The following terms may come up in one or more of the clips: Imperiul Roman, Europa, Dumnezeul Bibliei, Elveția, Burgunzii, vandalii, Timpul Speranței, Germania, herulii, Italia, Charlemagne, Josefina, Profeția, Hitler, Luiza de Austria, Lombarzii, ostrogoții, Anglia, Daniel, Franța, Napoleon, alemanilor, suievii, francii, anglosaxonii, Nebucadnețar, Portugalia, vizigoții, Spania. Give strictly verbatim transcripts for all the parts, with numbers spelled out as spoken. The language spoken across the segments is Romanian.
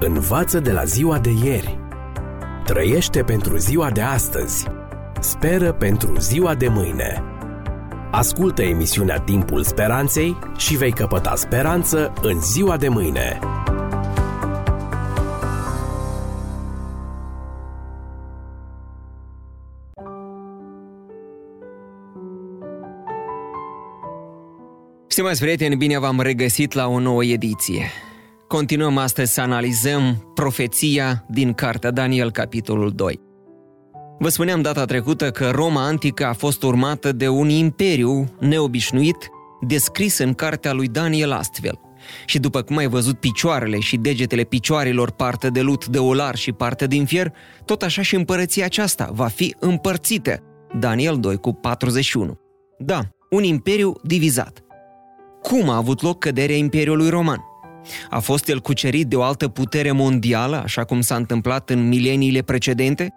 Învață de la ziua de ieri. Trăiește pentru ziua de astăzi. Speră pentru ziua de mâine. Ascultă emisiunea Timpul Speranței și vei căpăta speranță în ziua de mâine. Stimați prieteni, bine v-am regăsit la o nouă ediție. Continuăm astăzi să analizăm profeția din cartea Daniel, capitolul doi. Vă spuneam data trecută că Roma antică a fost urmată de un imperiu neobișnuit, descris în cartea lui Daniel astfel. Și după cum ai văzut picioarele și degetele picioarelor parte de lut, de olar și parte din fier, tot așa și împărăția aceasta va fi împărțită. Daniel doi cu patruzeci și unu. Da, un imperiu divizat. Cum a avut loc căderea Imperiului Roman? A fost el cucerit de o altă putere mondială, așa cum s-a întâmplat în mileniile precedente?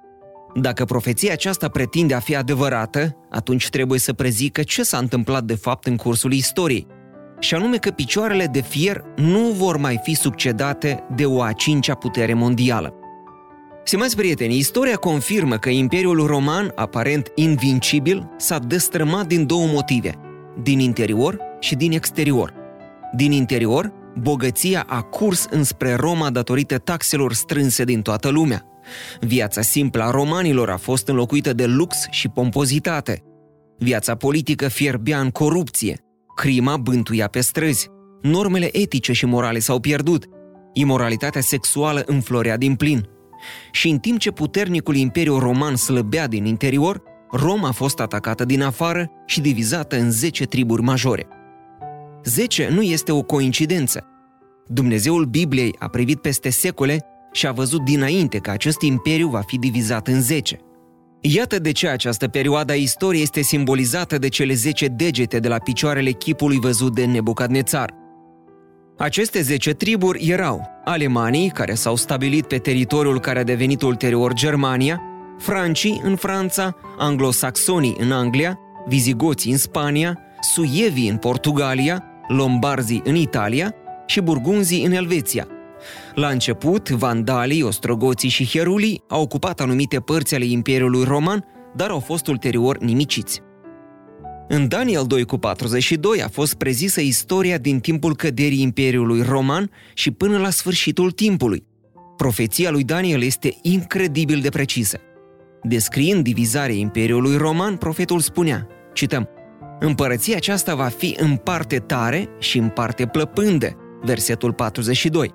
Dacă profeția aceasta pretinde a fi adevărată, atunci trebuie să prezică ce s-a întâmplat de fapt în cursul istoriei, și anume că picioarele de fier nu vor mai fi succedate de o a cincea putere mondială. Stimați prieteni, istoria confirmă că Imperiul Roman, aparent invincibil, s-a destrămat din două motive, din interior și din exterior. Din interior, bogăția a curs înspre Roma datorită taxelor strânse din toată lumea. Viața simplă a romanilor a fost înlocuită de lux și pompozitate. Viața politică fierbea în corupție. Crima bântuia pe străzi. Normele etice și morale s-au pierdut. Imoralitatea sexuală înflorea din plin. Și în timp ce puternicul Imperiu Roman slăbea din interior, Roma a fost atacată din afară și divizată în zece triburi majore. zece nu este o coincidență. Dumnezeul Bibliei a privit peste secole și a văzut dinainte că acest imperiu va fi divizat în zece. Iată de ce această perioadă a istoriei este simbolizată de cele zece degete de la picioarele chipului văzut de Nebucadnețar. Aceste zece triburi erau alemanii, care s-au stabilit pe teritoriul care a devenit ulterior Germania, francii în Franța, anglosaxonii în Anglia, vizigoții în Spania, suievii în Portugalia, lombarzii în Italia și burgunzii în Elveția. La început, vandalii, ostrogoții și herulii au ocupat anumite părți ale Imperiului Roman, dar au fost ulterior nimiciți. În Daniel doi cu patruzeci și doi a fost prezisă istoria din timpul căderii Imperiului Roman și până la sfârșitul timpului. Profeția lui Daniel este incredibil de precisă. Descriind divizarea Imperiului Roman, profetul spunea, cităm, Împărăția aceasta va fi în parte tare și în parte plăpândă, versetul patruzeci și doi.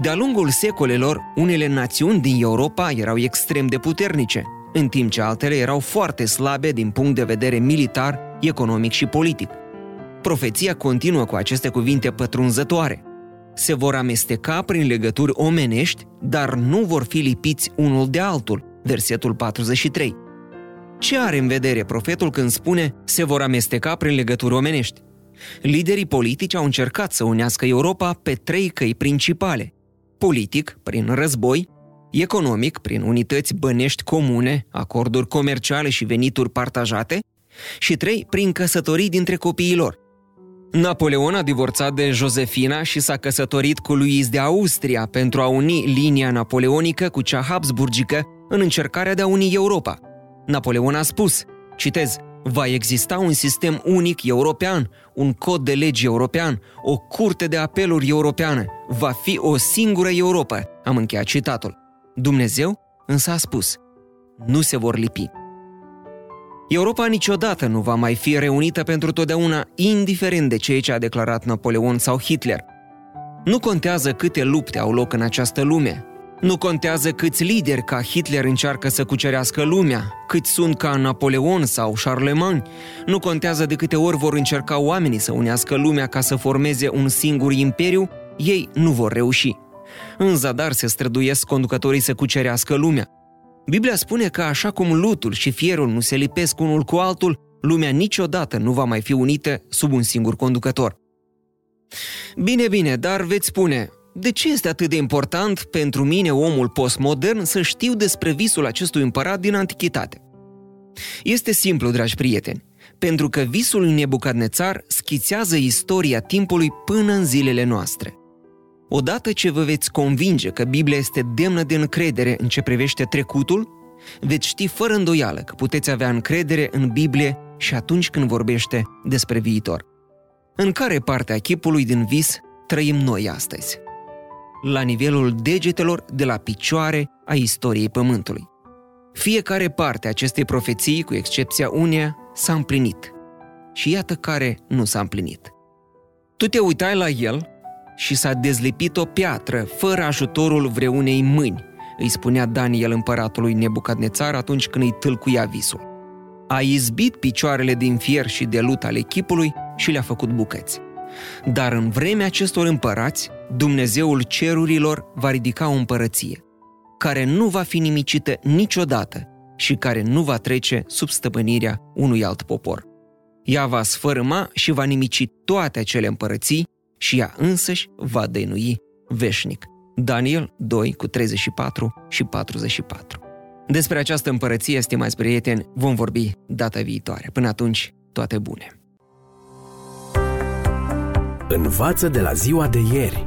De-a lungul secolelor, unele națiuni din Europa erau extrem de puternice, în timp ce altele erau foarte slabe din punct de vedere militar, economic și politic. Profeția continuă cu aceste cuvinte pătrunzătoare. Se vor amesteca prin legături omenești, dar nu vor fi lipiți unul de altul, versetul patruzeci și trei. Ce are în vedere profetul când spune se vor amesteca prin legături omenești? Liderii politici au încercat să unească Europa pe trei căi principale. Politic, prin război, economic, prin unități bănești comune, acorduri comerciale și venituri partajate, și trei, prin căsătorii dintre copiii lor. Napoleon a divorțat de Josefina și s-a căsătorit cu Luiza de Austria pentru a uni linia napoleonică cu cea habsburgică în încercarea de a uni Europa. Napoleon a spus, citez, va exista un sistem unic european, un cod de legi european, o curte de apeluri europeană, va fi o singură Europa. Am încheiat citatul. Dumnezeu însă a spus, nu se vor lipi. Europa niciodată nu va mai fi reunită pentru totdeauna, indiferent de ceea ce a declarat Napoleon sau Hitler. Nu contează câte lupte au loc în această lume. Nu contează câți lideri ca Hitler încearcă să cucerească lumea, câți sunt ca Napoleon sau Charlemagne, nu contează de câte ori vor încerca oamenii să unească lumea ca să formeze un singur imperiu, ei nu vor reuși. În zadar se străduiesc conducătorii să cucerească lumea. Biblia spune că așa cum lutul și fierul nu se lipesc unul cu altul, lumea niciodată nu va mai fi unită sub un singur conducător. Bine, bine, dar veți spune... De ce este atât de important pentru mine, omul postmodern, să știu despre visul acestui împărat din antichitate? Este simplu, dragi prieteni, pentru că visul Nebucadnețar schițează istoria timpului până în zilele noastre. Odată ce vă veți convinge că Biblia este demnă de încredere în ce privește trecutul, veți ști fără îndoială că puteți avea încredere în Biblie și atunci când vorbește despre viitor. În care parte a chipului din vis trăim noi astăzi? La nivelul degetelor de la picioare a istoriei Pământului. Fiecare parte a acestei profeții, cu excepția uneia, s-a împlinit. Și iată care nu s-a împlinit. Tu te uitai la el și s-a dezlipit o piatră fără ajutorul vreunei mâini, îi spunea Daniel împăratului Nebucadnețar atunci când îi tâlcuia visul. A izbit picioarele din fier și de lut ale chipului și le-a făcut bucăți. Dar în vremea acestor împărați, Dumnezeul cerurilor va ridica o împărăție, care nu va fi nimicită niciodată și care nu va trece sub stăpânirea unui alt popor. Ea va sfărâma și va nimici toate acele împărății și ea însăși va dăinui veșnic. Daniel doi, cu treizeci și patru și patruzeci și patru. Despre această împărăție, stimați prieteni, vom vorbi data viitoare. Până atunci, toate bune! Învață de la ziua de ieri.